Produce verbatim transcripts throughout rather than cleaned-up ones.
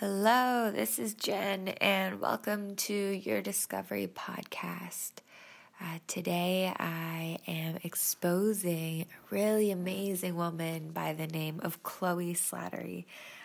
Hello, this is Jenn, and welcome to your Discovery Podcast. Uh, today, I am exposing a really amazing woman by the name of Chloe Slattery.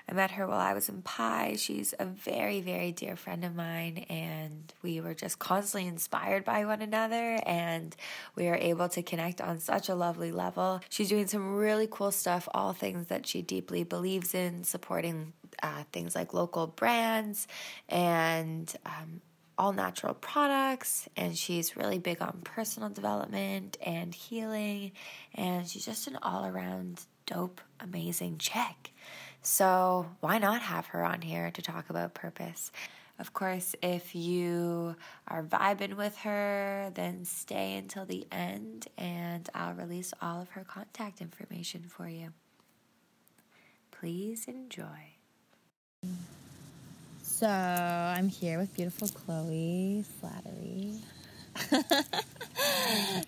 I met her while I was in Pai. She's a very, very dear friend of mine, and we were just constantly inspired by one another, and we were able to connect on such a lovely level. She's doing some really cool stuff, all things that she deeply believes in, supporting Uh, things like local brands and um, all natural products, and she's really big on personal development and healing, and she's just an all-around dope, amazing chick. So why not have her on here to talk about purpose? Of course, if you are vibing with her, then stay until the end, and I'll release all of her contact information for you. Please enjoy. So I'm here with beautiful Chloe Slattery.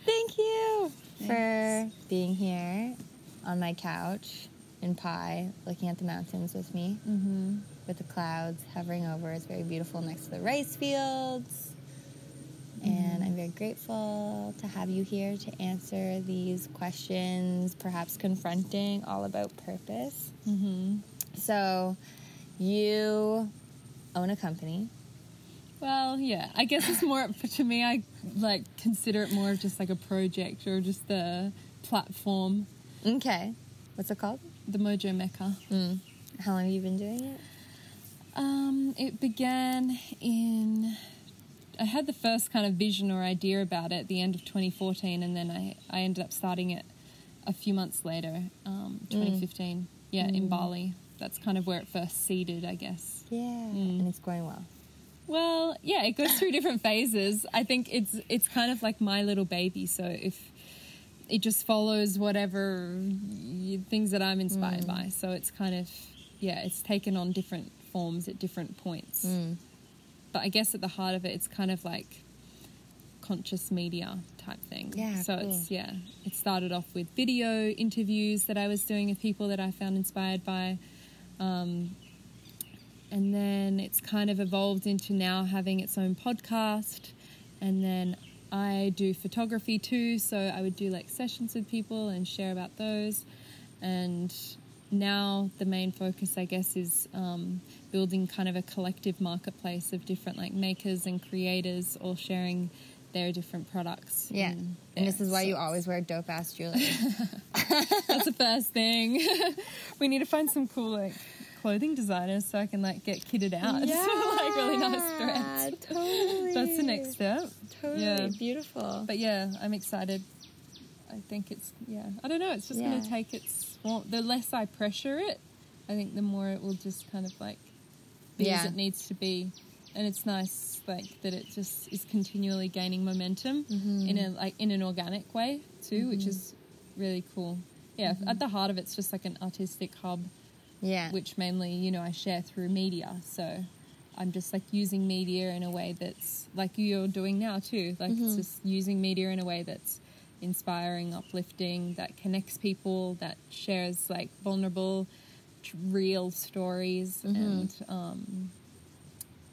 Thank you Thanks. for being here on my couch in Pai, looking at the mountains with me, mm-hmm. with the clouds hovering over. It's very beautiful next to the rice fields, mm-hmm. and I'm very grateful to have you here to answer these questions, perhaps confronting, all about purpose. Mm-hmm. So you own a company. Well, yeah. I guess it's more, to me, I like consider it more of just like a project or just the platform. Okay. What's it called? The Mojo Mecca. Mm. How long have you been doing it? Um, it began in... I had the first kind of vision or idea about it at the end of twenty fourteen, and then I, I ended up starting it a few months later, um, twenty fifteen. Mm. Yeah, mm. in Bali. That's kind of where it first seeded, I guess. Yeah, mm. and it's going well. Well, yeah, it goes through different phases. I think it's it's kind of like my little baby, so if it just follows whatever you, things that I'm inspired mm. by. So it's kind of, yeah, it's taken on different forms at different points. Mm. But I guess at the heart of it, it's kind of like conscious media type thing. Yeah, so cool. it's, yeah, it started off with video interviews that I was doing with people that I found inspired by. Um, and then it's kind of evolved into now having its own podcast, and then I do photography too, so I would do like sessions with people and share about those. And now the main focus, I guess, is um, building kind of a collective marketplace of different like makers and creators all sharing their different products. Yeah, and, and this is why so. you always wear dope-ass jewelry. That's the first thing. We need to find some cool like clothing designers so I can like get kitted out. Yeah, like really nice dress. Totally. That's the next step. Totally, yeah. Beautiful. But yeah, I'm excited. I think it's, yeah, I don't know, it's just yeah. going to take its, well, the less I pressure it, I think the more it will just kind of like be yeah. as it needs to be. And it's nice, like, that it just is continually gaining momentum mm-hmm. in a like in an organic way, too, mm-hmm. which is really cool. Yeah, mm-hmm. at the heart of it's just, like, an artistic hub, yeah, which mainly, you know, I share through media. So I'm just, like, using media in a way that's, like you're doing now, too. Like, mm-hmm. it's just using media in a way that's inspiring, uplifting, that connects people, that shares, like, vulnerable, real stories mm-hmm. and... um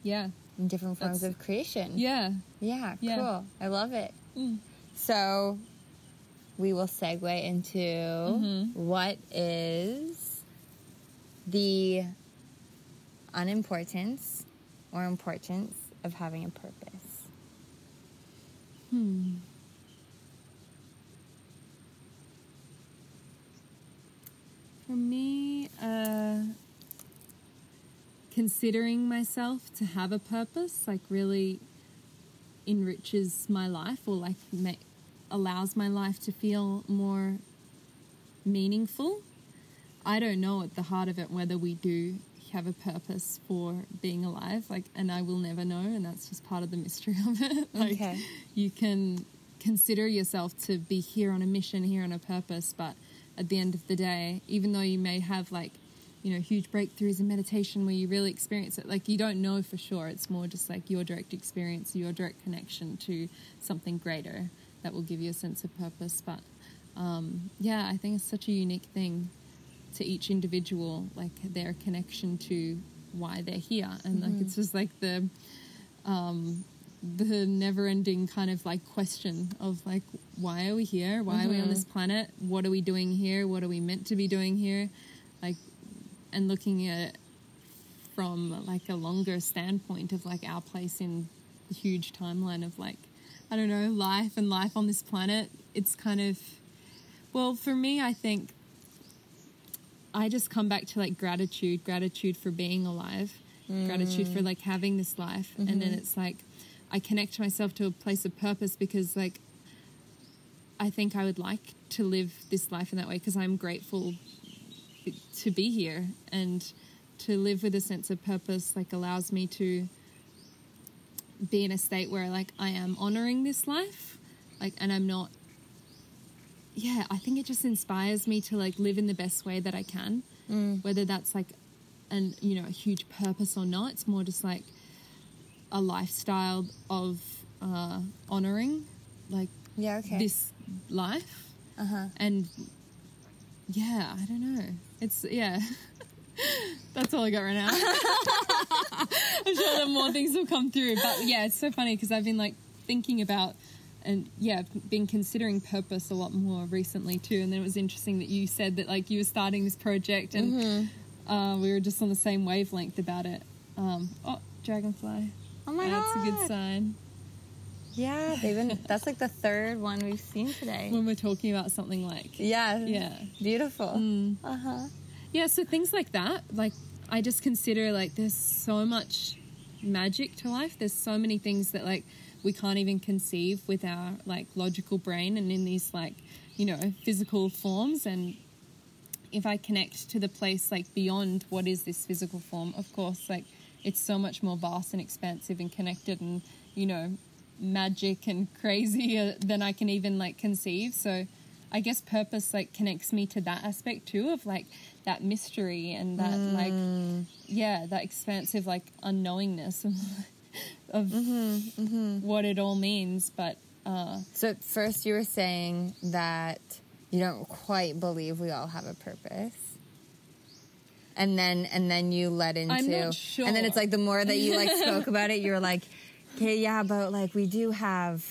yeah. In different forms That's, of creation. Yeah. Yeah, cool. Yeah. I love it. Mm. So we will segue into mm-hmm. what is the unimportance or importance of having a purpose? Hmm. For me, uh... considering myself to have a purpose, like, really enriches my life, or like ma- allows my life to feel more meaningful. I don't know at the heart of it whether we do have a purpose for being alive, like, and I will never know, and that's just part of the mystery of it. Like, okay. you can consider yourself to be here on a mission, here on a purpose, but at the end of the day, even though you may have like, you know, huge breakthroughs in meditation where you really experience it, like, you don't know for sure. It's more just like your direct experience, your direct connection to something greater that will give you a sense of purpose. But um, yeah, I think it's such a unique thing to each individual, like their connection to why they're here. And mm-hmm. like it's just like the um the never-ending kind of like question of like, why are we here? Why mm-hmm. are we on this planet? What are we doing here? What are we meant to be doing here? Like, and looking at it from like a longer standpoint of like our place in the huge timeline of like, I don't know, life and life on this planet. It's kind of, well, for me, I think I just come back to like gratitude, gratitude for being alive, mm. gratitude for like having this life. Mm-hmm. And then it's like, I connect myself to a place of purpose because, like, I think I would like to live this life in that way because I'm grateful to be here, and to live with a sense of purpose, like, allows me to be in a state where, like, I am honoring this life, like, and I'm not, yeah, I think it just inspires me to, like, live in the best way that I can, mm. whether that's, like, an, you know, a huge purpose or not. It's more just, like, a lifestyle of uh, honouring, like, yeah, okay. this life. Uh-huh. And, yeah, I don't know. It's, yeah. That's all I got right now. I'm sure that more things will come through. But, yeah, it's so funny because I've been, like, thinking about and, yeah, been considering purpose a lot more recently too. And then it was interesting that you said that, like, you were starting this project and mm-hmm. uh, we were just on the same wavelength about it. Um, oh, dragonfly. Oh my god. That's a good sign. Yeah, they've been, that's like the third one we've seen today. When we're talking about something like... Yeah. Yeah. Beautiful. Mm. Uh-huh. Yeah, so things like that, like, I just consider, like, there's so much magic to life. There's so many things that, like, we can't even conceive with our, like, logical brain and in these, like, you know, physical forms. And if I connect to the place, like, beyond what is this physical form, of course, like, it's so much more vast and expansive and connected and, you know, magic and crazier than I can even, like, conceive. So I guess purpose, like, connects me to that aspect too of, like, that mystery and that, mm. like, yeah, that expansive, like, unknowingness of, of mm-hmm, mm-hmm. what it all means. But uh, so at first you were saying that you don't quite believe we all have a purpose. And then and then you led into... I'm not sure. And then it's like the more that you like spoke about it, you were like, okay, yeah, but like we do have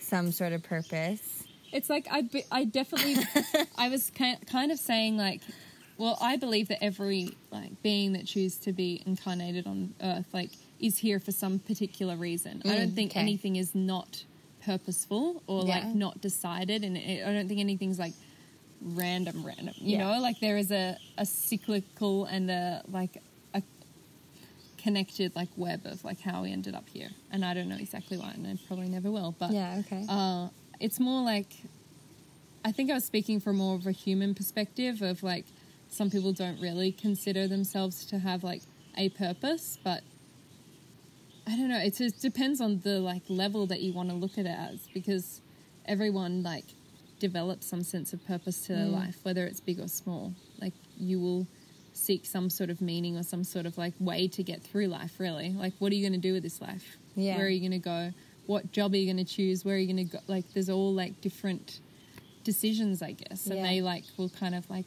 some sort of purpose. It's like I, be, I definitely... I was kind of saying like, well, I believe that every like being that chooses to be incarnated on Earth like is here for some particular reason. Mm, I don't think okay. anything is not purposeful or yeah. like not decided. And it, I don't think anything's like... random random you yeah. know, like there is a a cyclical and a like a connected like web of like how we ended up here, and I don't know exactly why, and I probably never will, but yeah okay uh it's more like I think I was speaking from more of a human perspective of like some people don't really consider themselves to have like a purpose, but I don't know, it just depends on the like level that you want to look at it as, because everyone like develop some sense of purpose to their mm. life, whether it's big or small. Like you will seek some sort of meaning or some sort of like way to get through life, really. Like what are you going to do with this life? Yeah. Where are you going to go? What job are you going to choose? Where are you going to go? Like there's all like different decisions, I guess. And yeah. they like will kind of like,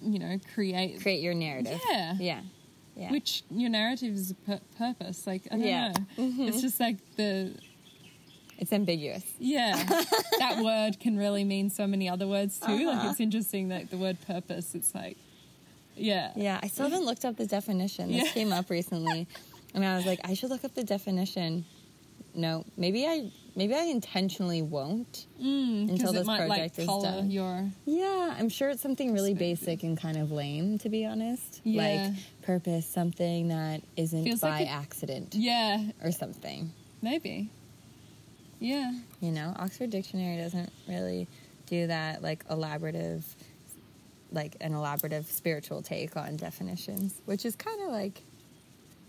you know, create... Create your narrative. Yeah. Yeah. yeah. Which your narrative is a pur- purpose. Like, I don't yeah. know. Mm-hmm. It's just like the... It's ambiguous. Yeah. That word can really mean so many other words too. Uh-huh. Like it's interesting that the word purpose, it's like, yeah. Yeah. I still haven't looked up the definition. This yeah. came up recently and I was like, I should look up the definition. No, maybe I, maybe I intentionally won't mm, until this might, project like, is done. Your... Yeah. I'm sure it's something really basic and kind of lame, to be honest. Yeah. Like purpose, something that isn't Feels by like a... accident. Yeah. Or something. Maybe. Yeah. You know, Oxford Dictionary doesn't really do that, like, elaborative, like, an elaborative spiritual take on definitions, which is kind of like,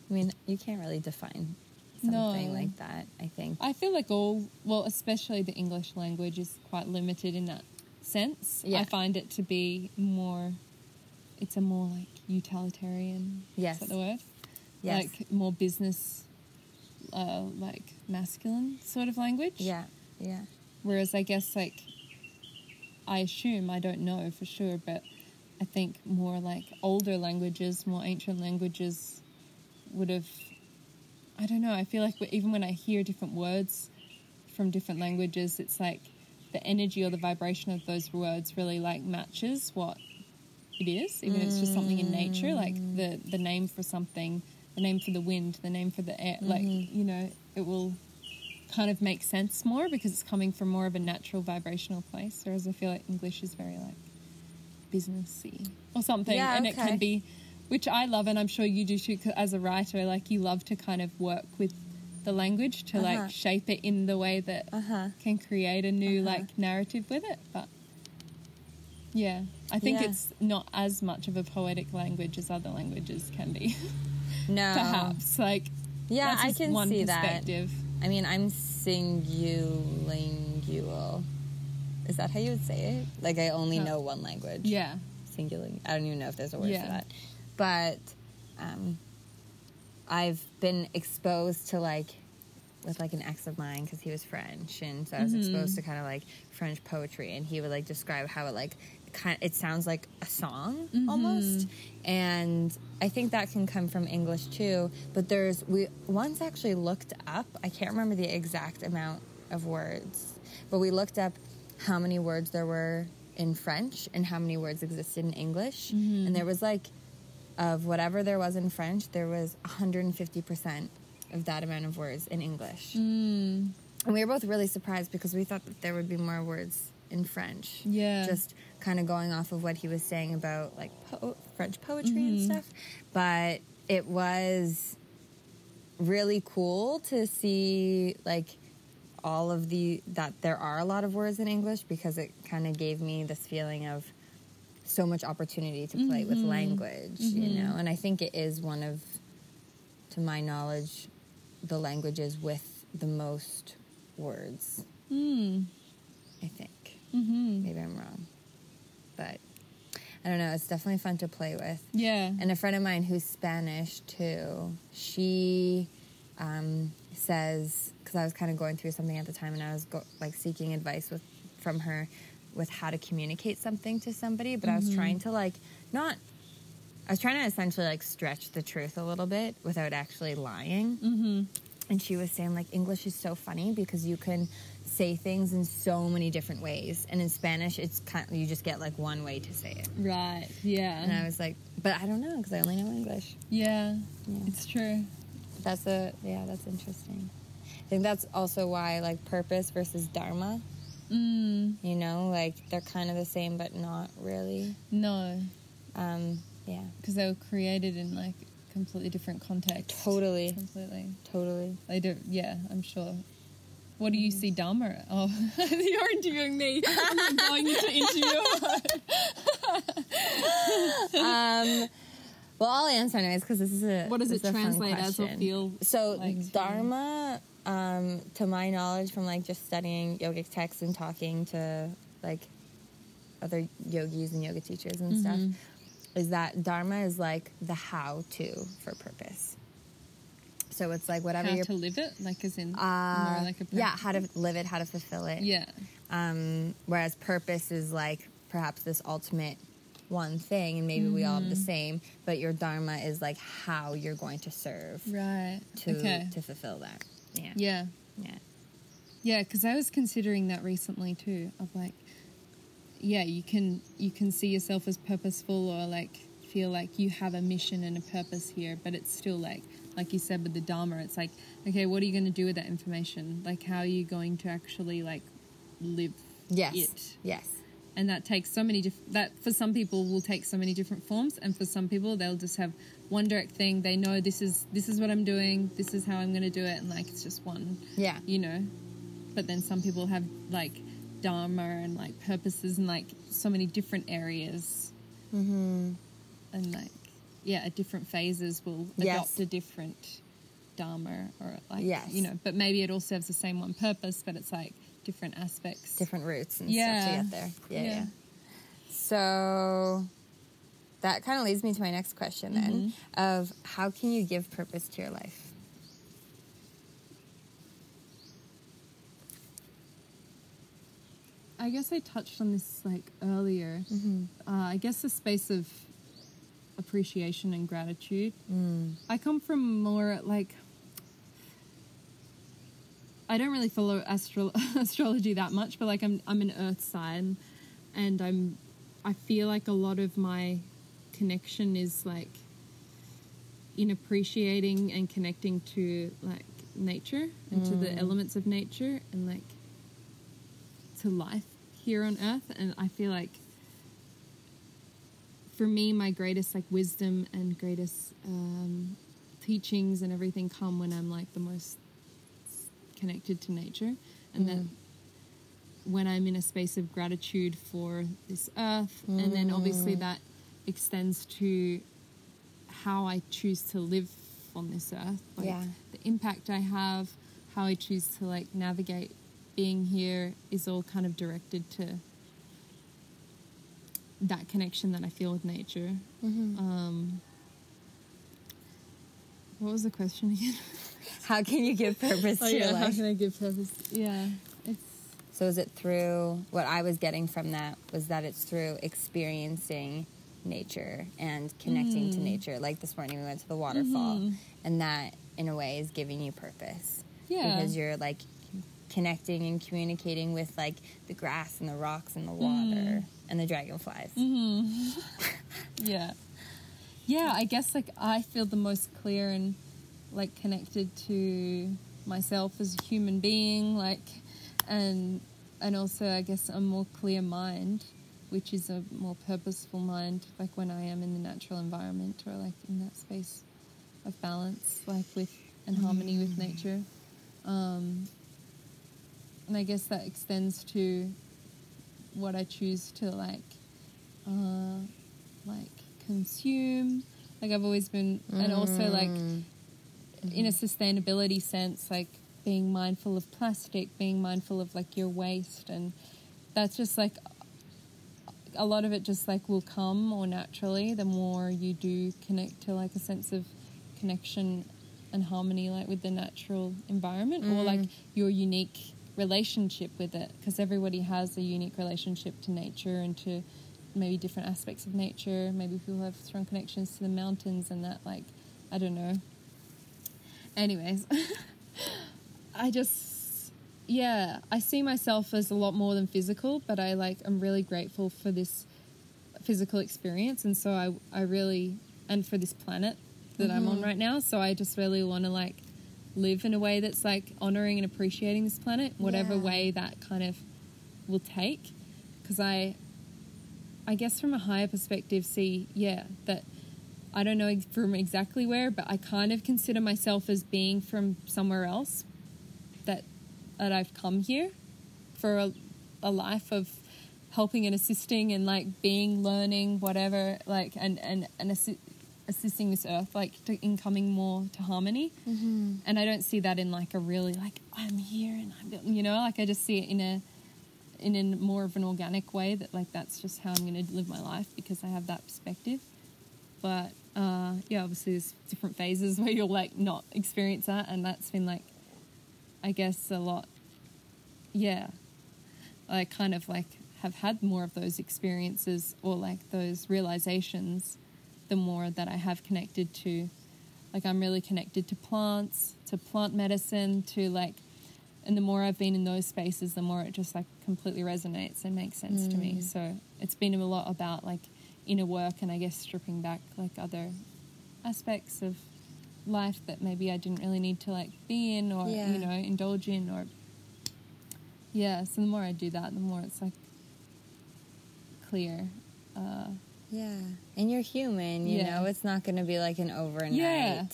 I mean, you can't really define something no. like that, I think. I feel like all, well, especially the English language is quite limited in that sense. Yeah. I find it to be more, it's a more, like, utilitarian, yes. is that the word? Yes. Like, more business Uh, like masculine sort of language. Yeah, yeah. Whereas I guess like I assume, I don't know for sure, but I think more like older languages, more ancient languages would have, I don't know, I feel like even when I hear different words from different languages, it's like the energy or the vibration of those words really like matches what it is, even mm. if it's just something in nature, like the, the name for something, the name for the wind, the name for the air, mm-hmm. like, you know, it will kind of make sense more because it's coming from more of a natural vibrational place, whereas I feel like English is very like businessy or something, yeah, and okay. it can be, which I love, and I'm sure you do too, 'cause as a writer, like you love to kind of work with the language to uh-huh. like shape it in the way that uh-huh. can create a new uh-huh. like narrative with it. But yeah, I think yeah. it's not as much of a poetic language as other languages can be. No, perhaps like yeah, that's just I can one see perspective. That. I mean, I'm singulingual. Is that how you would say it? Like, I only no. know one language. Yeah. Singular. I don't even know if there's a word yeah. for that. But um, I've been exposed to, like, with, like, an ex of mine, because he was French, and so I was mm-hmm. exposed to kind of, like, French poetry, and he would, like, describe how it, like, kind of, it sounds like a song, mm-hmm. almost. And I think that can come from English, too. But there's, we once actually looked up, I can't remember the exact amount of words, but we looked up how many words there were in French and how many words existed in English. Mm-hmm. And there was, like, of whatever there was in French, there was one hundred fifty percent of that amount of words in English. Mm. And we were both really surprised because we thought that there would be more words in French. Yeah. Just kind of going off of what he was saying about, like, po- French poetry mm-hmm. and stuff. But it was really cool to see, like, all of the that there are a lot of words in English, because it kind of gave me this feeling of so much opportunity to play mm-hmm. with language, mm-hmm. you know. And I think it is one of, to my knowledge, the languages with the most words. Mm. I think. Mm-hmm. Maybe I'm wrong. But I don't know. It's definitely fun to play with. Yeah. And a friend of mine who's Spanish too, she um, says, because I was kind of going through something at the time, and I was go- like seeking advice with from her with how to communicate something to somebody, but mm-hmm. I was trying to like not I was trying to essentially like stretch the truth a little bit without actually lying. Mm-hmm. And she was saying, like, English is so funny because you can say things in so many different ways, and in Spanish it's kind of, you just get like one way to say it. Right. Yeah. And I was like, but I don't know, because I only know English. Yeah, yeah. It's true. That's a yeah. That's interesting. I think that's also why, like, purpose versus dharma. Mm. You know, like, they're kind of the same, but not really. No. Um, yeah. Because they were created in, like, completely different contexts. Totally. Completely. Totally. They don't, yeah, I'm sure. What do you mm. see dharma? Oh, you're interviewing me. I'm going to interview. um... Well, I'll answer anyways, because this is a What does it translate as or feel? So, like, dharma, um, to my knowledge, from, like, just studying yogic texts and talking to, like, other yogis and yoga teachers and mm-hmm. stuff, is that dharma is, like, the how-to for purpose. So it's, like, whatever you're... How to live it? Like, as in uh, more like a purpose? Yeah, how to live it, how to fulfill it. Yeah. Um, whereas purpose is, like, perhaps this ultimate one thing, and maybe mm. we all have the same, but your dharma is like how you're going to serve, right? To okay. to fulfill that, yeah, yeah, yeah, yeah. Because I was considering that recently too. Of like, yeah, you can you can see yourself as purposeful, or like feel like you have a mission and a purpose here, but it's still like like you said with the dharma, it's like, okay, what are you going to do with that information? Like, how are you going to actually like live yes. it? Yes. And that takes so many diff- that for some people will take so many different forms, and for some people they'll just have one direct thing. They know this is this is what I'm doing, this is how I'm going to do it, and like it's just one. Yeah. You know. But then some people have like dharma and like purposes and like so many different areas. Mm-hmm. And like yeah, at different phases will yes. adopt a different dharma or like yes. you know, but maybe it also has the same one purpose, but it's like different aspects, different routes and yeah. stuff to get there. Yeah, yeah. yeah. So that kind of leads me to my next question mm-hmm. then, of how can you give purpose to your life? I guess I touched on this like earlier. Mm-hmm. Uh, I guess the space of appreciation and gratitude. Mm. I come from more like, I don't really follow astro- astrology that much, but like I'm I'm an earth sign, and I'm I feel like a lot of my connection is like in appreciating and connecting to like nature and mm. to the elements of nature and like to life here on earth. And I feel like for me my greatest like wisdom and greatest um, teachings and everything come when I'm like the most connected to nature, and mm. that when I'm in a space of gratitude for this earth, mm. and then obviously that extends to how I choose to live on this earth, like yeah. the impact I have, how I choose to like navigate being here is all kind of directed to that connection that I feel with nature. Mm-hmm. Um, what was the question again? How can you give purpose oh, to yeah, your life? How can I give purpose? Yeah. It's... So is it through, what I was getting from that was that it's through experiencing nature and connecting mm. to nature. Like this morning we went to the waterfall, mm-hmm. and that in a way is giving you purpose. Yeah. Because you're like connecting and communicating with like the grass and the rocks and the water mm. and the dragonflies. Mm-hmm. yeah. Yeah, I guess like I feel the most clear and like connected to myself as a human being, like, and and also I guess a more clear mind, which is a more purposeful mind, like when I am in the natural environment or like in that space of balance, like with and harmony mm. with nature. Um, and I guess that extends to what I choose to like, uh, like consume. Like I've always been, mm. and also like in a sustainability sense, like being mindful of plastic, being mindful of like your waste, and that's just like a lot of it just like will come more naturally the more you do connect to like a sense of connection and harmony like with the natural environment mm. or like your unique relationship with it, because everybody has a unique relationship to nature and to maybe different aspects of nature. Maybe people have strong connections to the mountains and that, like, I don't know. Anyways, I just, yeah, I see myself as a lot more than physical, but I like, I'm really grateful for this physical experience. And so I, I really, and for this planet that mm-hmm. I'm on right now. So I just really want to like live in a way that's like honoring and appreciating this planet, whatever yeah. way that kind of will take. Cause I, I guess from a higher perspective, see, yeah, that I don't know from exactly where, but I kind of consider myself as being from somewhere else, that that I've come here for a, a life of helping and assisting and, like, being, learning, whatever, like, and, and, and assi- assisting this earth, like, to, in coming more to harmony. Mm-hmm. And I don't see that in, like, a really, like, I'm here and I'm, you know, like, I just see it in a, in a more of an organic way that, like, that's just how I'm going to live my life because I have that perspective. But uh, yeah, obviously there's different phases where you'll like not experience that, and that's been like, I guess a lot, yeah, I kind of like have had more of those experiences or like those realizations the more that I have connected to, like I'm really connected to plants, to plant medicine, to like, and the more I've been in those spaces, the more it just like completely resonates and makes sense mm. to me. So it's been a lot about like inner work and I guess stripping back like other aspects of life that maybe I didn't really need to like be in or yeah. you know indulge in or yeah so the more I do that, the more it's like clear. Uh, yeah and you're human, you yeah. know, it's not going to be like an overnight. Yeah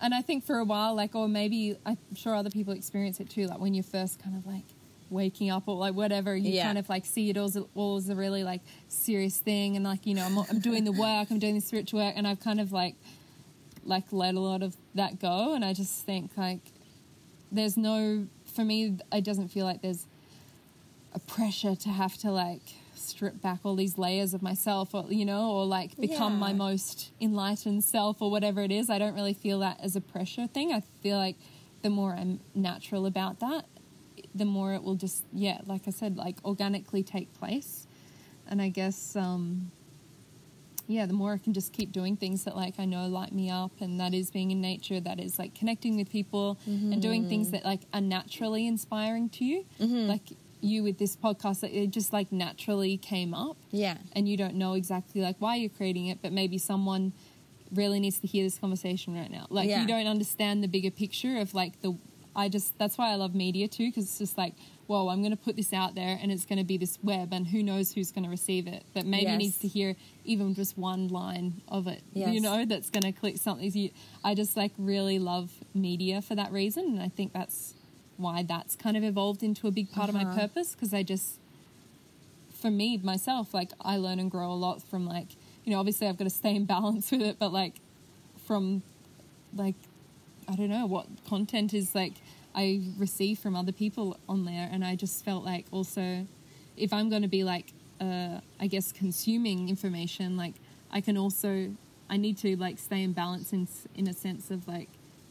and I think for a while, like, or maybe I'm sure other people experience it too, like when you're first kind of like waking up or like whatever, you yeah. kind of like see it all as, a, all as a really like serious thing, and like, you know, I'm, I'm doing the work, I'm doing the spiritual work, and I've kind of like like let a lot of that go, and I just think like there's no, for me it doesn't feel like there's a pressure to have to like strip back all these layers of myself or, you know, or like become yeah. my most enlightened self or whatever it is. I don't really feel that as a pressure thing. I feel like the more I'm natural about that, the more it will just, yeah, like I said, like organically take place. And I guess, um, yeah, the more I can just keep doing things that, like, I know light me up, and that is being in nature, that is, like, connecting with people, mm-hmm. and doing things that, like, are naturally inspiring to you. Mm-hmm. Like, you with this podcast, it just, like, naturally came up. Yeah. And you don't know exactly, like, why you're creating it, but maybe someone really needs to hear this conversation right now. Like, yeah. you don't understand the bigger picture of, like, the... I just... That's why I love media, too, because it's just, like... whoa, I'm going to put this out there and it's going to be this web and who knows who's going to receive it. But maybe yes. needs to hear even just one line of it, yes. you know, that's going to click something. I just, like, really love media for that reason. And I think that's why that's kind of evolved into a big part uh-huh. of my purpose, because I just, for me, myself, like, I learn and grow a lot from, like, you know, obviously I've got to stay in balance with it, but, like, from, like, I don't know what content is, like, I receive from other people on there. And I just felt like also if I'm going to be like uh I guess consuming information, like I can also I need to like stay in balance in, in a sense of like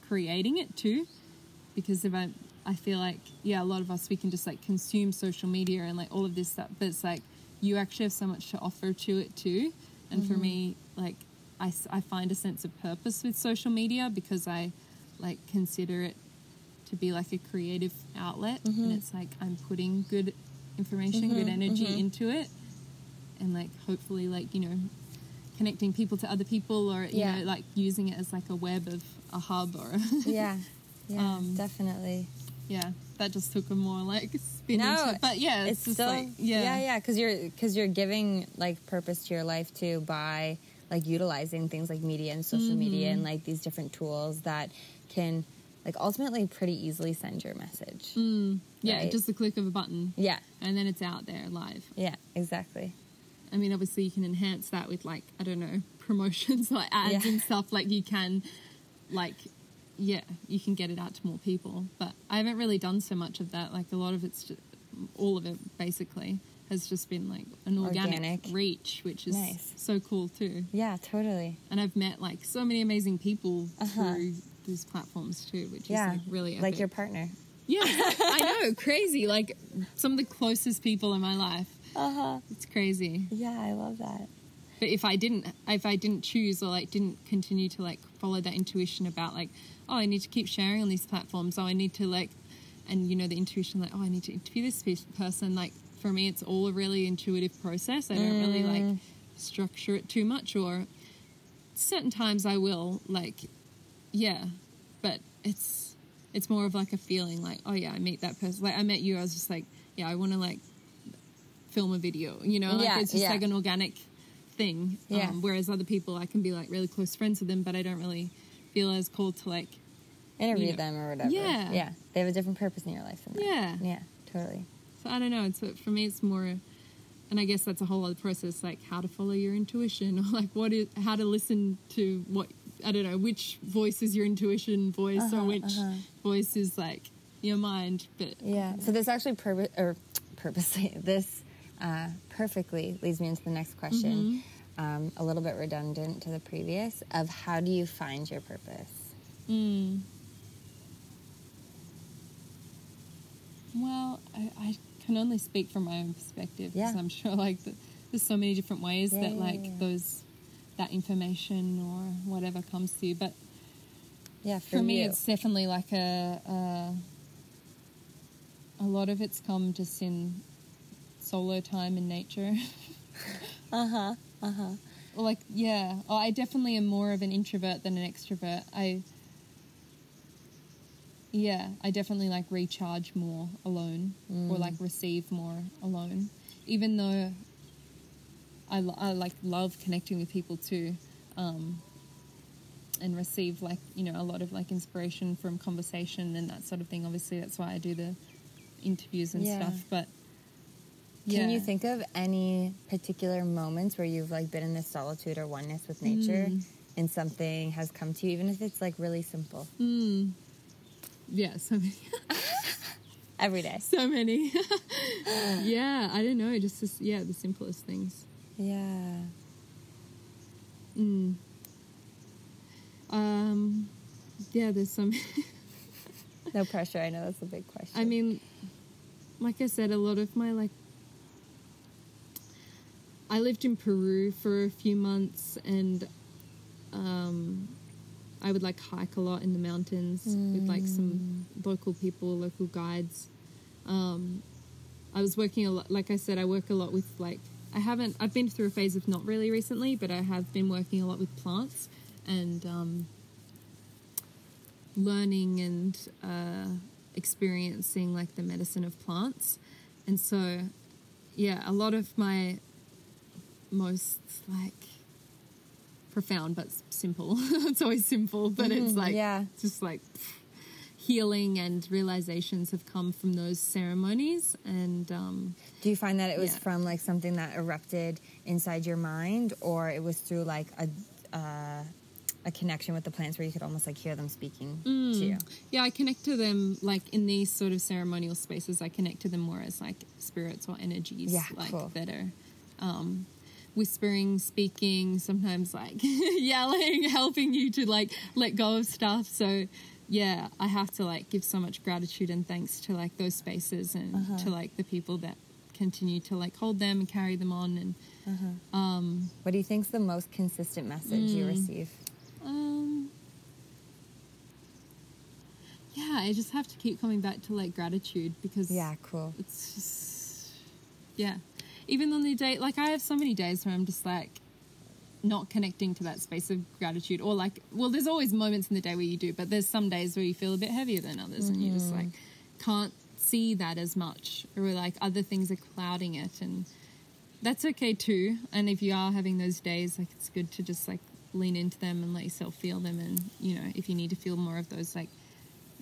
creating it too, because if I I feel like yeah a lot of us, we can just like consume social media and like all of this stuff, but it's like you actually have so much to offer to it too. And mm-hmm. for me, like I, I find a sense of purpose with social media because I like consider it to be like a creative outlet, mm-hmm. and it's like I'm putting good information, mm-hmm, good energy mm-hmm. into it, and like hopefully like, you know, connecting people to other people, or yeah. you know, like using it as like a web of a hub or a yeah yeah um, definitely yeah that just took a more like spin no, into it. But yeah it's, it's just still, like yeah yeah yeah because you're because you're giving like purpose to your life too by like utilizing things like media and social mm-hmm. media and like these different tools that can like ultimately pretty easily send your message. Mm, yeah, right? Just the click of a button. Yeah. And then it's out there live. Yeah, exactly. I mean, obviously you can enhance that with like, I don't know, promotions, like ads yeah. and stuff. Like you can, like, yeah, you can get it out to more people. But I haven't really done so much of that. Like a lot of it's, just, all of it basically has just been like an organic, organic. reach, which is nice. So cool too. Yeah, totally. And I've met like so many amazing people uh-huh. through... these platforms too, which yeah. is like really epic. Like your partner. Yeah, I know, crazy. Like some of the closest people in my life. Uh huh. It's crazy. Yeah, I love that. But if I didn't, if I didn't choose or like didn't continue to like follow that intuition about like, oh, I need to keep sharing on these platforms. Oh, I need to like, and you know the intuition like, oh, I need to interview this person. Like for me, it's all a really intuitive process. I don't mm. really like structure it too much. Or certain times I will like. Yeah, but it's it's more of like a feeling like, oh yeah, I meet that person. Like I met you, I was just like, yeah, I want to like film a video, you know? Like yeah, it's just yeah. like an organic thing. Yeah. Um, whereas other people, I can be like really close friends with them, but I don't really feel as called to like... interview you know. them or whatever. Yeah. Yeah, they have a different purpose in your life than that. Yeah. Yeah, totally. So I don't know, it's for me it's more... And I guess that's a whole other process, like how to follow your intuition, or like what is, how to listen to what... I don't know which voice is your intuition voice uh-huh, or which uh-huh. voice is like your mind, but yeah. So this actually pur- or purposely this uh, perfectly leads me into the next question, mm-hmm. um, a little bit redundant to the previous, of how do you find your purpose? Mm. Well, I, I can only speak from my own perspective because yeah. I'm sure like the, there's so many different ways yeah, that yeah, like yeah. those. that information or whatever comes to you, but yeah, for, for me you. It's definitely like a, a a lot of it's come just in solo time in nature. uh-huh uh-huh or like yeah oh, I definitely am more of an introvert than an extrovert. I yeah I definitely like recharge more alone mm. or like receive more alone, even though I, I like love connecting with people too, um, and receive like, you know, a lot of like inspiration from conversation and that sort of thing. Obviously that's why I do the interviews and yeah. stuff, but yeah. Can you think of any particular moments where you've like been in this solitude or oneness with nature mm. and something has come to you, even if it's like really simple? Mm. Yeah, so many. Every day. So many. yeah, I don't know, just, just, yeah, the simplest things. Yeah. Mm. Um. Yeah, there's some... No pressure, I know that's a big question. I mean, like I said, a lot of my, like, I lived in Peru for a few months, and um, I would like hike a lot in the mountains mm. with like some local people, local guides. Um, I was working a lot, like I said, I work a lot with like, I haven't, I've been through a phase of not really recently, but I have been working a lot with plants and um, learning and uh, experiencing like the medicine of plants. And so, yeah, a lot of my most like profound but simple it's always simple but mm-hmm, it's like yeah. just like pff, healing and realizations have come from those ceremonies. And um do you find that it was yeah. from like something that erupted inside your mind, or it was through like a uh, a connection with the plants where you could almost like hear them speaking mm. to you? Yeah, I connect to them like in these sort of ceremonial spaces. I connect to them more as like spirits or energies yeah, like cool. that are Um, whispering, speaking, sometimes like yelling, helping you to like let go of stuff. So yeah, I have to like give so much gratitude and thanks to like those spaces and uh-huh. to like the people that continue to like hold them and carry them on. And uh-huh. um, what do you think's the most consistent message mm, you receive? Um, yeah, I just have to keep coming back to like gratitude, because yeah, cool. It's just yeah. Even on the day, like I have so many days where I'm just like not connecting to that space of gratitude, or like, well, there's always moments in the day where you do, but there's some days where you feel a bit heavier than others mm-hmm. and you just like can't see that as much, or like other things are clouding it, and that's okay too. And if you are having those days, like it's good to just like lean into them and let yourself feel them. And, you know, if you need to feel more of those like,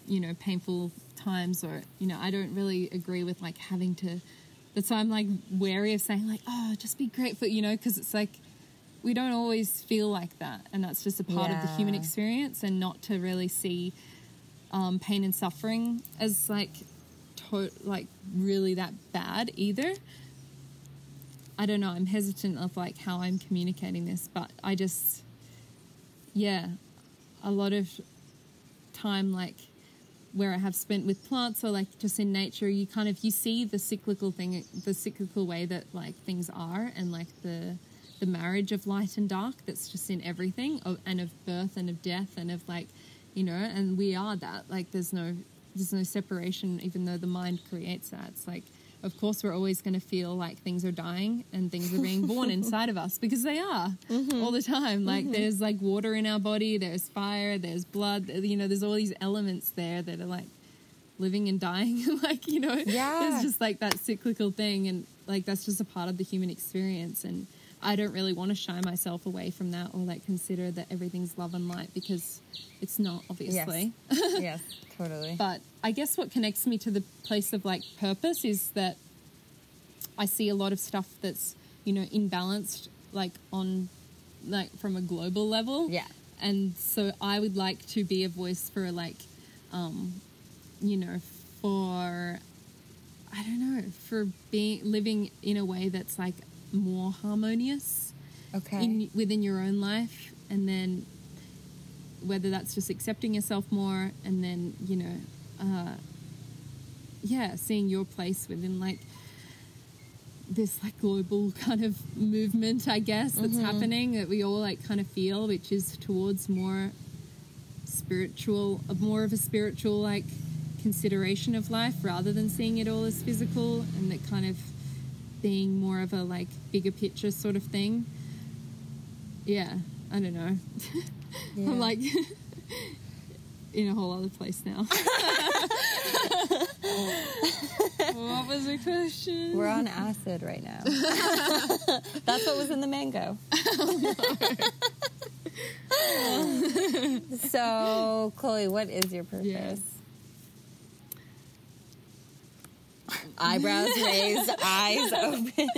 you know, painful times, or, you know, I don't really agree with like having to, that's why I'm like wary of saying like, oh, just be grateful, you know, because it's like we don't always feel like that, and that's just a part yeah. of the human experience. And not to really see um, pain and suffering as like to- like really that bad either. I don't know. I'm hesitant of like how I'm communicating this, but I just, yeah, a lot of time like where I have spent with plants or like just in nature, you kind of, you see the cyclical thing, the cyclical way that like things are, and like the the marriage of light and dark that's just in everything, of, and of birth and of death and of like, you know, and we are that, like there's no there's no separation, even though the mind creates that. It's like, of course we're always going to feel like things are dying and things are being born inside of us, because they are mm-hmm. all the time. Like mm-hmm. there's like water in our body, there's fire, there's blood, you know, there's all these elements there that are like living and dying. Like, you know, yeah. there's just like that cyclical thing, and like that's just a part of the human experience. And I don't really want to shy myself away from that, or like consider that everything's love and light, because it's not, obviously. Yes, yes, totally. But I guess what connects me to the place of like purpose is that I see a lot of stuff that's, you know, imbalanced, like on, like from a global level. Yeah. And so I would like to be a voice for like, um, you know, for, I don't know, for being, living in a way that's like more harmonious okay in, within your own life, and then whether that's just accepting yourself more, and then, you know, uh yeah seeing your place within like this like global kind of movement, I guess, that's mm-hmm. happening, that we all like kind of feel, which is towards more spiritual, more of a spiritual like consideration of life, rather than seeing it all as physical, and that kind of being more of a like bigger picture sort of thing. Yeah, I don't know. Yeah. I'm like in a whole other place now. What was the question? We're on acid right now. That's what was in the mango. Oh, no. So, Chloe, what is your purpose? Yes. Eyebrows raised, eyes open.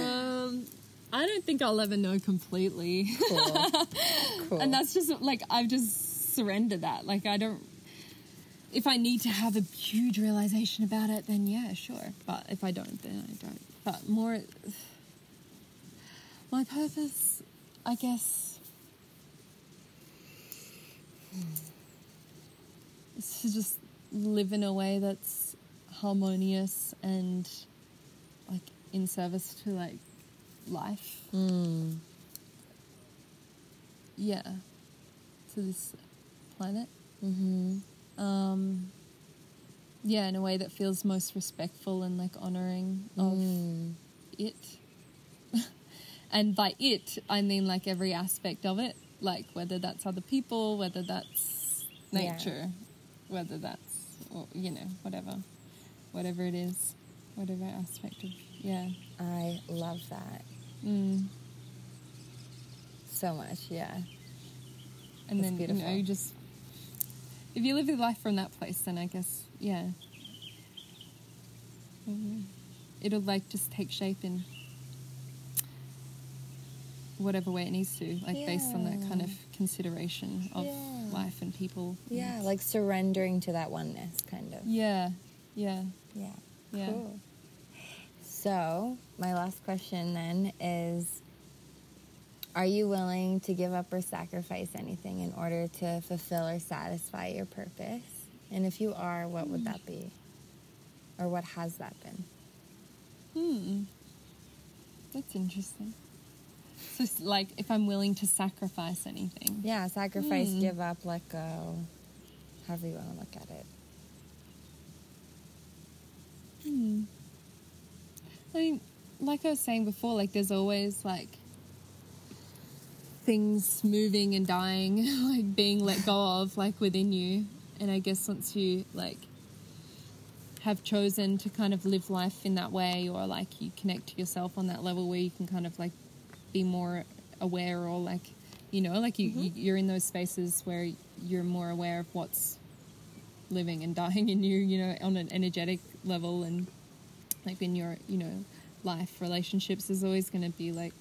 um, I don't think I'll ever know completely. Cool. Cool. And that's just, like, I've just surrendered that. Like, I don't... If I need to have a huge realization about it, then, yeah, sure. But if I don't, then I don't. But more... My purpose, I guess... is to just live in a way that's harmonious and like in service to like life. Mm. Yeah, to this planet. Mm-hmm. Um, yeah, in a way that feels most respectful and like honoring of mm. it. And by it, I mean like every aspect of it, like whether that's other people, whether that's nature, yeah. whether that's, or, you know, whatever, whatever it is, whatever aspect of, yeah. I love that. Mm. So much, yeah. And it's then, beautiful. You know, you just, if you live your life from that place, then I guess, yeah. Mm-hmm. It'll, like, just take shape in whatever way it needs to, like, yeah. based on that kind of consideration of yeah. life and people. Yeah, and like surrendering to that oneness, kind of. Yeah, yeah. Yeah, yeah. Cool. So, my last question, then, is, are you willing to give up or sacrifice anything in order to fulfill or satisfy your purpose? And if you are, what mm. would that be? Or what has that been? Hmm. That's interesting. So, like, if I'm willing to sacrifice anything. Yeah, sacrifice, mm. give up, let go. However you want to look at it. Hmm. I mean, like I was saying before, like, there's always, like, things moving and dying, like being let go of, like within you. And I guess once you like have chosen to kind of live life in that way, or like you connect to yourself on that level where you can kind of like be more aware, or like, you know, like you, mm-hmm. you're in those spaces where you're more aware of what's living and dying in you, you know, on an energetic level. And like in your, you know, life, relationships, there's always going to be like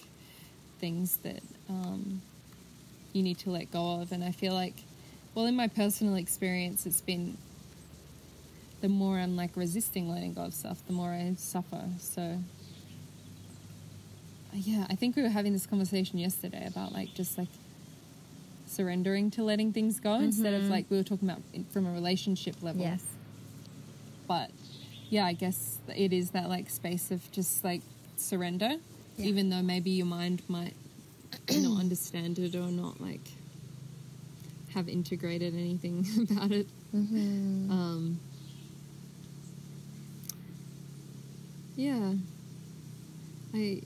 things that um, you need to let go of. And I feel like, well, in my personal experience, it's been the more I'm like resisting letting go of stuff, the more I suffer. So yeah, I think we were having this conversation yesterday about like just like surrendering to letting things go, mm-hmm. instead of like we were talking about from a relationship level. Yes. But yeah, I guess it is that like space of just like surrender. Yeah. Even though maybe your mind might not understand it or not, like, have integrated anything about it. Mm-hmm. Um, yeah. I,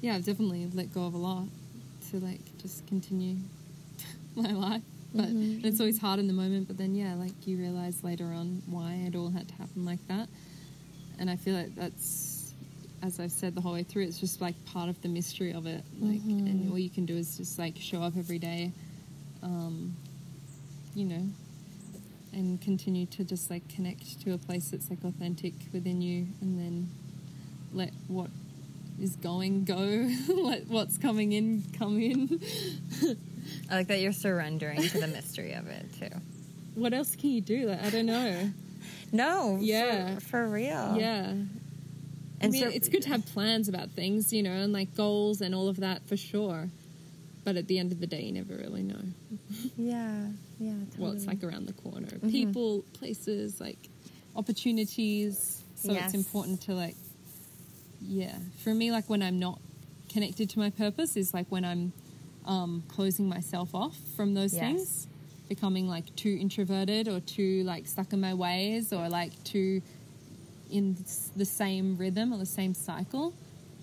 yeah, I've definitely let go of a lot to, like, just continue my life. But mm-hmm. it's always hard in the moment. But then, yeah, like, you realise later on why it all had to happen like that. And I feel like that's, as I've said the whole way through, it's just like part of the mystery of it. Like, mm-hmm. and all you can do is just like show up every day, um, you know, and continue to just like connect to a place that's like authentic within you, and then let what is going go, let what's coming in come in. I like that you're surrendering to the mystery of it too. What else can you do? Like, I don't know. No. Yeah. For, for real. Yeah. I mean, it's good to have plans about things, you know, and, like, goals and all of that for sure. But at the end of the day, you never really know. Yeah, yeah, totally. Well, it's, like, around the corner. Mm-hmm. People, places, like, opportunities. So yes. It's important to, like, yeah. For me, like, when I'm not connected to my purpose is, like, when I'm um, closing myself off from those yes. things. Becoming, like, too introverted or too, like, stuck in my ways or, like, too in the same rhythm or the same cycle.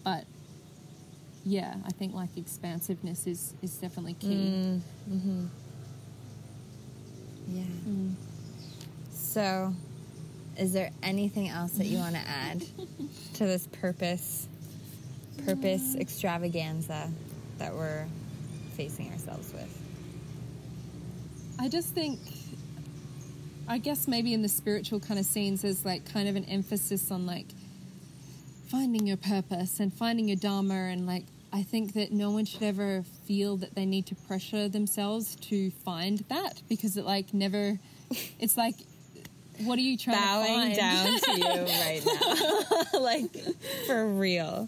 But yeah, I think like expansiveness is, is definitely key. Mm, mm-hmm. Yeah. Mm. So is there anything else that you want to add to this purpose, purpose uh, extravaganza that we're facing ourselves with? I just think, I guess maybe in the spiritual kind of scenes there's like kind of an emphasis on like finding your purpose and finding your dharma, and like I think that no one should ever feel that they need to pressure themselves to find that, because it like never, it's like, what are you trying bowing to find? Bowing down to you right now. Like for real.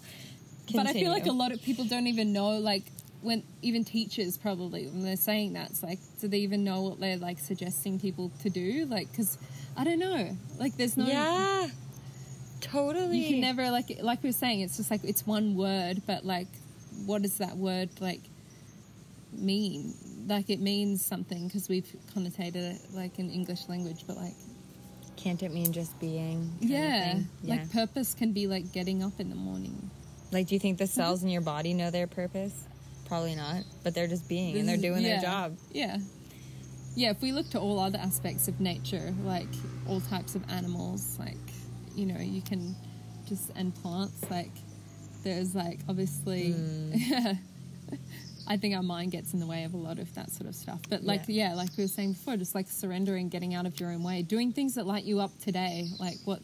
Continue. But I feel like a lot of people don't even know, like when even teachers probably when they're saying that, it's like, do they even know what they're like suggesting people to do? Like, because I don't know, like there's no yeah. Totally. You can never, like like we were saying, it's just like it's one word, but like what does that word like mean? Like it means something because we've connotated it like in English language, but like can't it mean just being? Yeah. yeah. Like purpose can be like getting up in the morning. Like, do you think the cells in your body know their purpose? Probably not, but they're just being and they're doing yeah. their job. Yeah. Yeah, if we look to all other aspects of nature, like all types of animals, like, you know, you can just, and plants, like, there's, like, obviously, mm. yeah, I think our mind gets in the way of a lot of that sort of stuff. But, like, yeah. yeah, like we were saying before, just, like, surrendering, getting out of your own way, doing things that light you up today. Like, what do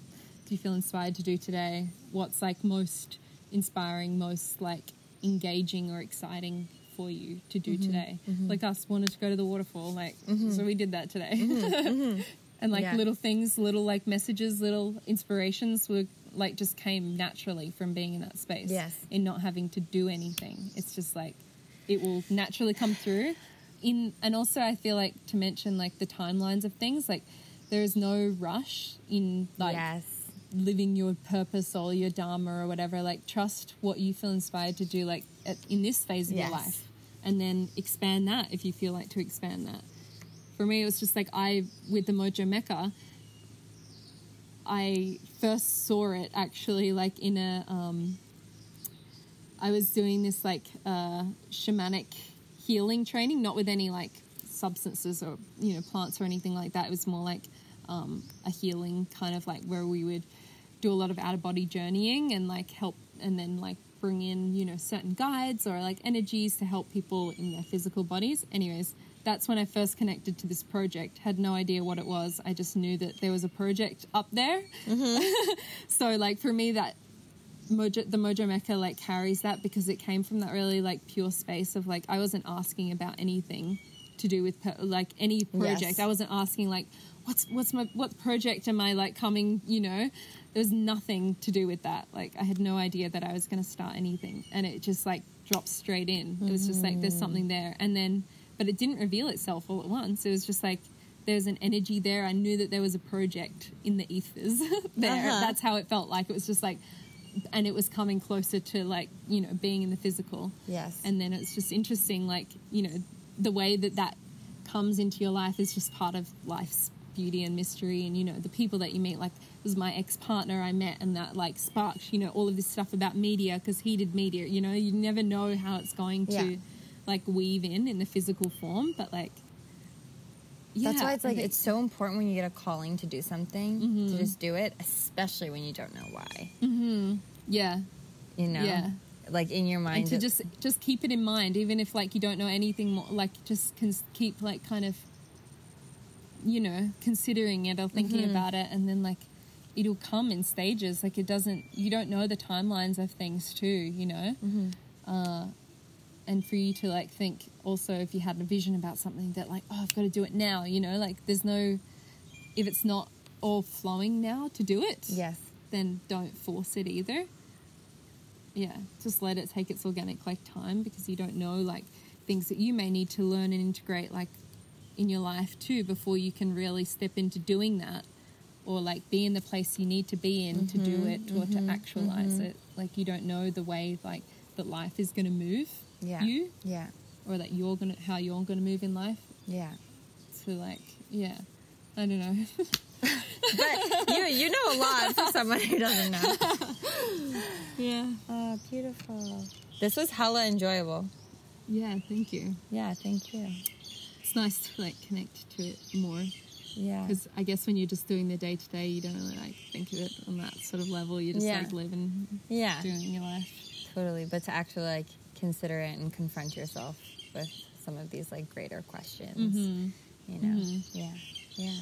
you feel inspired to do today? What's, like, most inspiring, most, like, engaging or exciting for you to do mm-hmm. today? Mm-hmm. Like, us wanted to go to the waterfall, like, mm-hmm. so we did that today. Mm-hmm. Mm-hmm. And, like, yeah. little things, little, like, messages, little inspirations were, like, just came naturally from being in that space. Yes. And not having to do anything. It's just, like, it will naturally come through. In And also I feel like to mention, like, the timelines of things, like, there is no rush in, like, yes. living your purpose or your dharma or whatever. Like, trust what you feel inspired to do, like, at, in this phase of yes. your life. And then expand that if you feel like to expand that. For me, it was just like I, with the Mojo Mecca, I first saw it actually like in a, um, I was doing this like uh, shamanic healing training, not with any like substances or, you know, plants or anything like that. It was more like um, a healing kind of like where we would do a lot of out-of-body journeying and like help and then like bring in, you know, certain guides or like energies to help people in their physical bodies. Anyways, that's when I first connected to this project. Had no idea what it was. I just knew that there was a project up there. Mm-hmm. So, like, for me, that Mojo, the Mojo Mecca, like, carries that because it came from that really, like, pure space of, like, I wasn't asking about anything to do with, per- like, any project. Yes. I wasn't asking, like, what's what's my what project am I, like, coming, you know? There was nothing to do with that. Like, I had no idea that I was going to start anything. And it just, like, dropped straight in. Mm-hmm. It was just, like, there's something there. And then... but it didn't reveal itself all at once. It was just like there's an energy there. I knew that there was a project in the ethers there. Uh-huh. That's how it felt like. It was just like, and it was coming closer to like, you know, being in the physical. Yes. And then it's just interesting, like, you know, the way that that comes into your life is just part of life's beauty and mystery. And, you know, the people that you meet, like it was my ex-partner I met and that like sparked, you know, all of this stuff about media because he did media, you know, you never know how it's going to... Yeah. like weave in in the physical form, but like yeah, that's why it's like it's so important when you get a calling to do something mm-hmm. to just do it, especially when you don't know why. Mm-hmm. Yeah, you know, yeah, like in your mind, and to just just keep it in mind, even if like you don't know anything more. Like just can keep like kind of, you know, considering it or thinking mm-hmm. about it, and then like it'll come in stages. Like it doesn't, you don't know the timelines of things too, you know. Mm-hmm. Uh, and for you to, like, think also if you had a vision about something that, like, oh, I've got to do it now, you know? Like, there's no... if it's not all flowing now to do it, yes, then don't force it either. Yeah, just let it take its organic, like, time because you don't know, like, things that you may need to learn and integrate, like, in your life too before you can really step into doing that or, like, be in the place you need to be in mm-hmm, to do it mm-hmm, or to actualize mm-hmm. it. Like, you don't know the way, like, that life is going to move. Yeah. You, yeah, or that you're gonna how you're gonna move in life, yeah. So like, yeah, I don't know. But you you know a lot for someone who doesn't know. Yeah. Oh, beautiful. This was hella enjoyable. Yeah, thank you. Yeah, thank you. It's nice to like connect to it more. Yeah. Because I guess when you're just doing the day to day, you don't really like think of it on that sort of level. You just yeah. like living, yeah, doing your life. Totally, but to actually like. Consider it and confront yourself with some of these like greater questions mm-hmm. you know mm-hmm. yeah yeah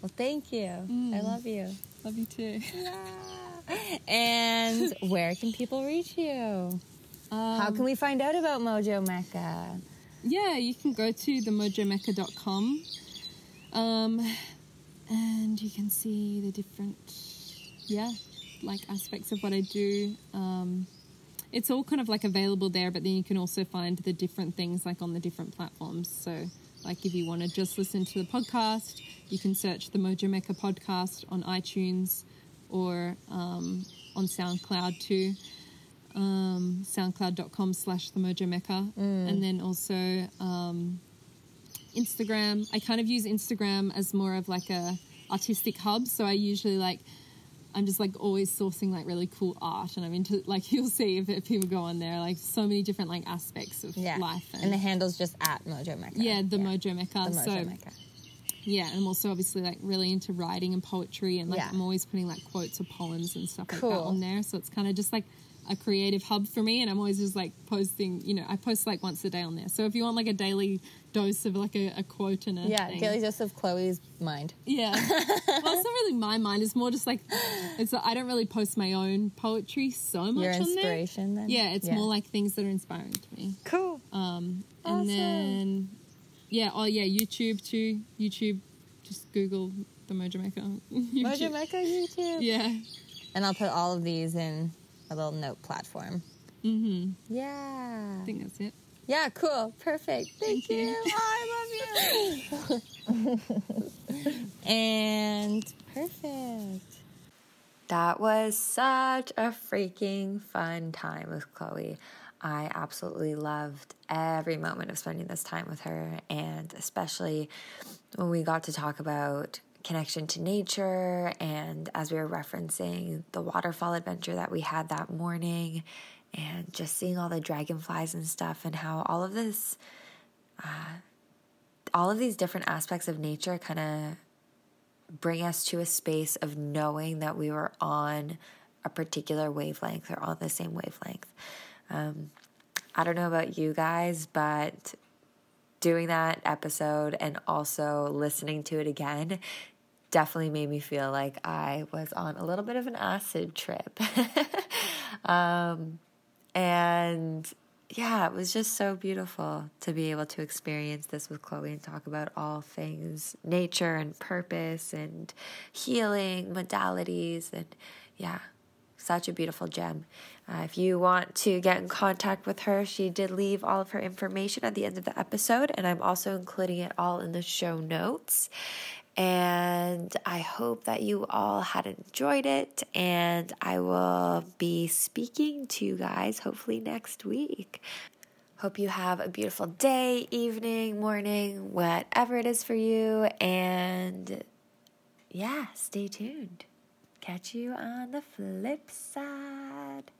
well thank you mm. I love you love you too yeah. And where can people reach you? Um, how can we find out about Mojo Mecca? Yeah, you can go to the mojo mecca dot com um and you can see the different yeah like aspects of what I do. um It's all kind of, like, available there, but then you can also find the different things, like, on the different platforms. So, like, if you want to just listen to the podcast, you can search the Mojo Mecca podcast on iTunes or um, on SoundCloud too, um, soundcloud.com slash the Mojo Mecca. Mm. And then also um, Instagram. I kind of use Instagram as more of like a artistic hub. So I usually like, I'm just like always sourcing like really cool art, and I'm into like, you'll see if, if people go on there, like so many different like aspects of yeah. life. And, and the handle's just at Mojo Mecca. Yeah, the yeah. Mojo Mecca. The Mojo so, Mecca. Yeah, and I'm also obviously like really into writing and poetry, and like yeah. I'm always putting like quotes or poems and stuff cool. like that on there. So it's kind of just like a creative hub for me, and I'm always just like posting, you know, I post like once a day on there. So if you want like a daily dose of like a, a quote and a yeah, thing. Daily dose of Chloe's mind. Yeah. Well, it's not really my mind. It's more just like, it's I don't really post my own poetry so much. Your inspiration on there. Then? Yeah, it's yeah. more like things that are inspiring to me. Cool. Um, awesome. And then, yeah, oh yeah, YouTube too. YouTube, just Google the Mojo Mecca. Mojo Mecca YouTube. Yeah. And I'll put all of these in a little note platform. Mm-hmm. Yeah. I think that's it. Yeah, cool. Perfect. Thank, Thank you. you. I love you. And perfect. That was such a freaking fun time with Chloe. I absolutely loved every moment of spending this time with her, and especially when we got to talk about connection to nature, and as we were referencing the waterfall adventure that we had that morning, and just seeing all the dragonflies and stuff, and how all of this, uh, all of these different aspects of nature kind of bring us to a space of knowing that we were on a particular wavelength or on the same wavelength. Um, I don't know about you guys, but doing that episode and also listening to it again definitely made me feel like I was on a little bit of an acid trip. um, and yeah, it was just so beautiful to be able to experience this with Chloe and talk about all things nature and purpose and healing modalities, and yeah, such a beautiful gem. Uh, if you want to get in contact with her, she did leave all of her information at the end of the episode, and I'm also including it all in the show notes. And I hope that you all had enjoyed it, and I will be speaking to you guys hopefully next week. Hope you have a beautiful day, evening, morning, whatever it is for you, and yeah, stay tuned. Catch you on the flip side.